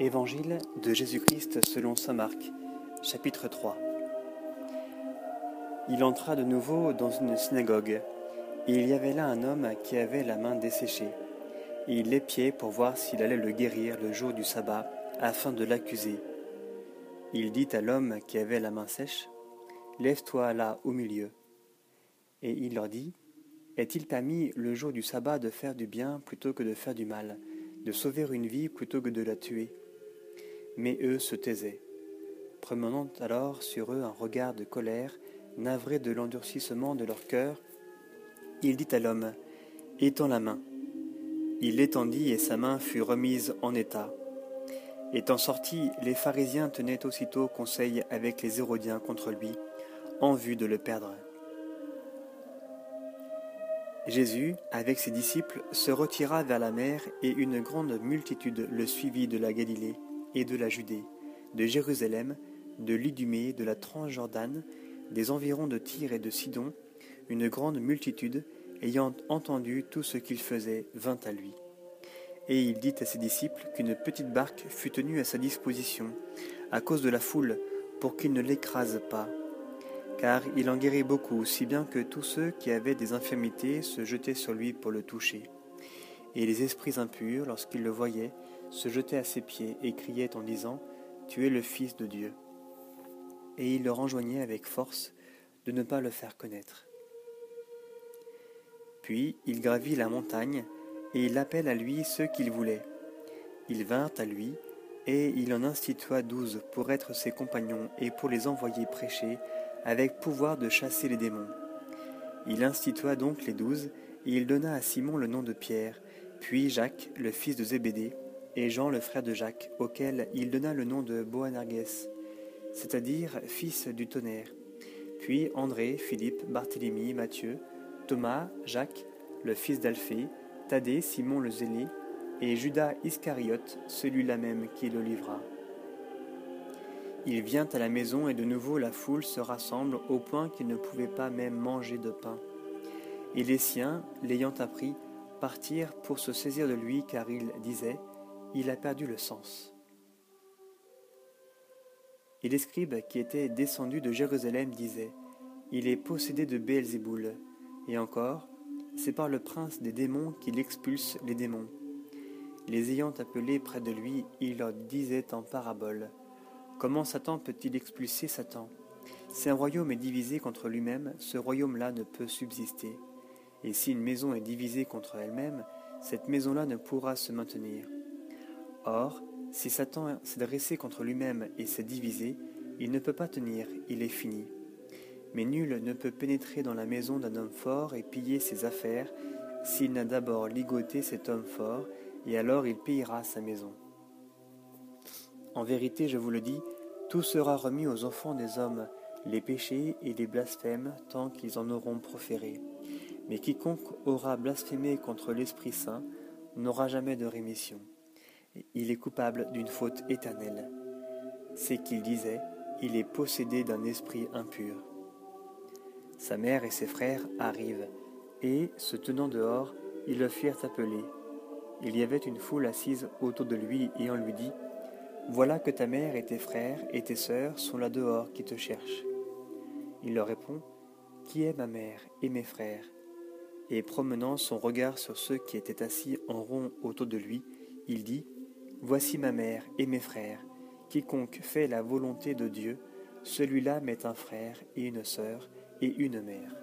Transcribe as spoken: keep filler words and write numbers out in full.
Évangile de Jésus-Christ selon Saint-Marc, chapitre trois. Il entra de nouveau dans une synagogue, et il y avait là un homme qui avait la main desséchée. Il l'épiait pour voir s'il allait le guérir le jour du sabbat, afin de l'accuser. Il dit à l'homme qui avait la main sèche, « Lève-toi là au milieu. » Et il leur dit, « Est-il permis le jour du sabbat de faire du bien plutôt que de faire du mal, de sauver une vie plutôt que de la tuer ?» Mais eux se taisaient, promenant alors sur eux un regard de colère, navré de l'endurcissement de leur cœur. Il dit à l'homme, « Étends la main. » Il l'étendit et sa main fut remise en état. Étant sortis, les pharisiens tenaient aussitôt conseil avec les Hérodiens contre lui, en vue de le perdre. Jésus, avec ses disciples, se retira vers la mer et une grande multitude le suivit de la Galilée et de la Judée, de Jérusalem, de l'Idumée, de la Transjordane, des environs de Tyr et de Sidon. Une grande multitude, ayant entendu tout ce qu'il faisait, vint à lui. Et il dit à ses disciples qu'une petite barque fut tenue à sa disposition, à cause de la foule, pour qu'il ne l'écrase pas. Car il en guérit beaucoup, si bien que tous ceux qui avaient des infirmités se jetaient sur lui pour le toucher. Et les esprits impurs, lorsqu'ils le voyaient, se jetaient à ses pieds et criaient en disant « Tu es le Fils de Dieu ». Et il leur enjoignait avec force de ne pas le faire connaître. Puis il gravit la montagne, et il appelle à lui ceux qu'il voulait. Ils vinrent à lui, et il en institua douze pour être ses compagnons et pour les envoyer prêcher, avec pouvoir de chasser les démons. Il institua donc les douze, et il donna à Simon le nom de Pierre, puis Jacques, le fils de Zébédée, et Jean, le frère de Jacques, auquel il donna le nom de Boanergès, c'est-à-dire fils du tonnerre, puis André, Philippe, Barthélemy, Matthieu, Thomas, Jacques, le fils d'Alphée, Thaddée, Simon le Zélé, et Judas Iscariote, celui-là même qui le livra. Il vient à la maison et de nouveau la foule se rassemble au point qu'il ne pouvait pas même manger de pain. Et les siens, l'ayant appris, partirent pour se saisir de lui car ils disaient « Il a perdu le sens ». Et les scribes qui étaient descendus de Jérusalem disaient « Il est possédé de Beelzeboul ». Et encore, c'est par le prince des démons qu'il expulse les démons. Les ayant appelés près de lui, il leur disait en parabole, « Comment Satan peut-il expulser Satan? Si un royaume est divisé contre lui-même, ce royaume-là ne peut subsister. Et si une maison est divisée contre elle-même, cette maison-là ne pourra se maintenir. Or, si Satan s'est dressé contre lui-même et s'est divisé, il ne peut pas tenir, il est fini. Mais nul ne peut pénétrer dans la maison d'un homme fort et piller ses affaires s'il n'a d'abord ligoté cet homme fort, et alors il pillera sa maison. En vérité, je vous le dis, tout sera remis aux enfants des hommes, les péchés et les blasphèmes, tant qu'ils en auront proféré. Mais quiconque aura blasphémé contre l'Esprit Saint n'aura jamais de rémission. Il est coupable d'une faute éternelle. » C'est qu'il disait, « Il est possédé d'un esprit impur. » Sa mère et ses frères arrivent, et, se tenant dehors, ils le firent appeler. Il y avait une foule assise autour de lui, et on lui dit, « Voilà que ta mère et tes frères et tes sœurs sont là dehors qui te cherchent. » Il leur répond, « Qui est ma mère et mes frères ?» Et promenant son regard sur ceux qui étaient assis en rond autour de lui, il dit, « Voici ma mère et mes frères. Quiconque fait la volonté de Dieu, celui-là m'est un frère et une sœur, et une mère. »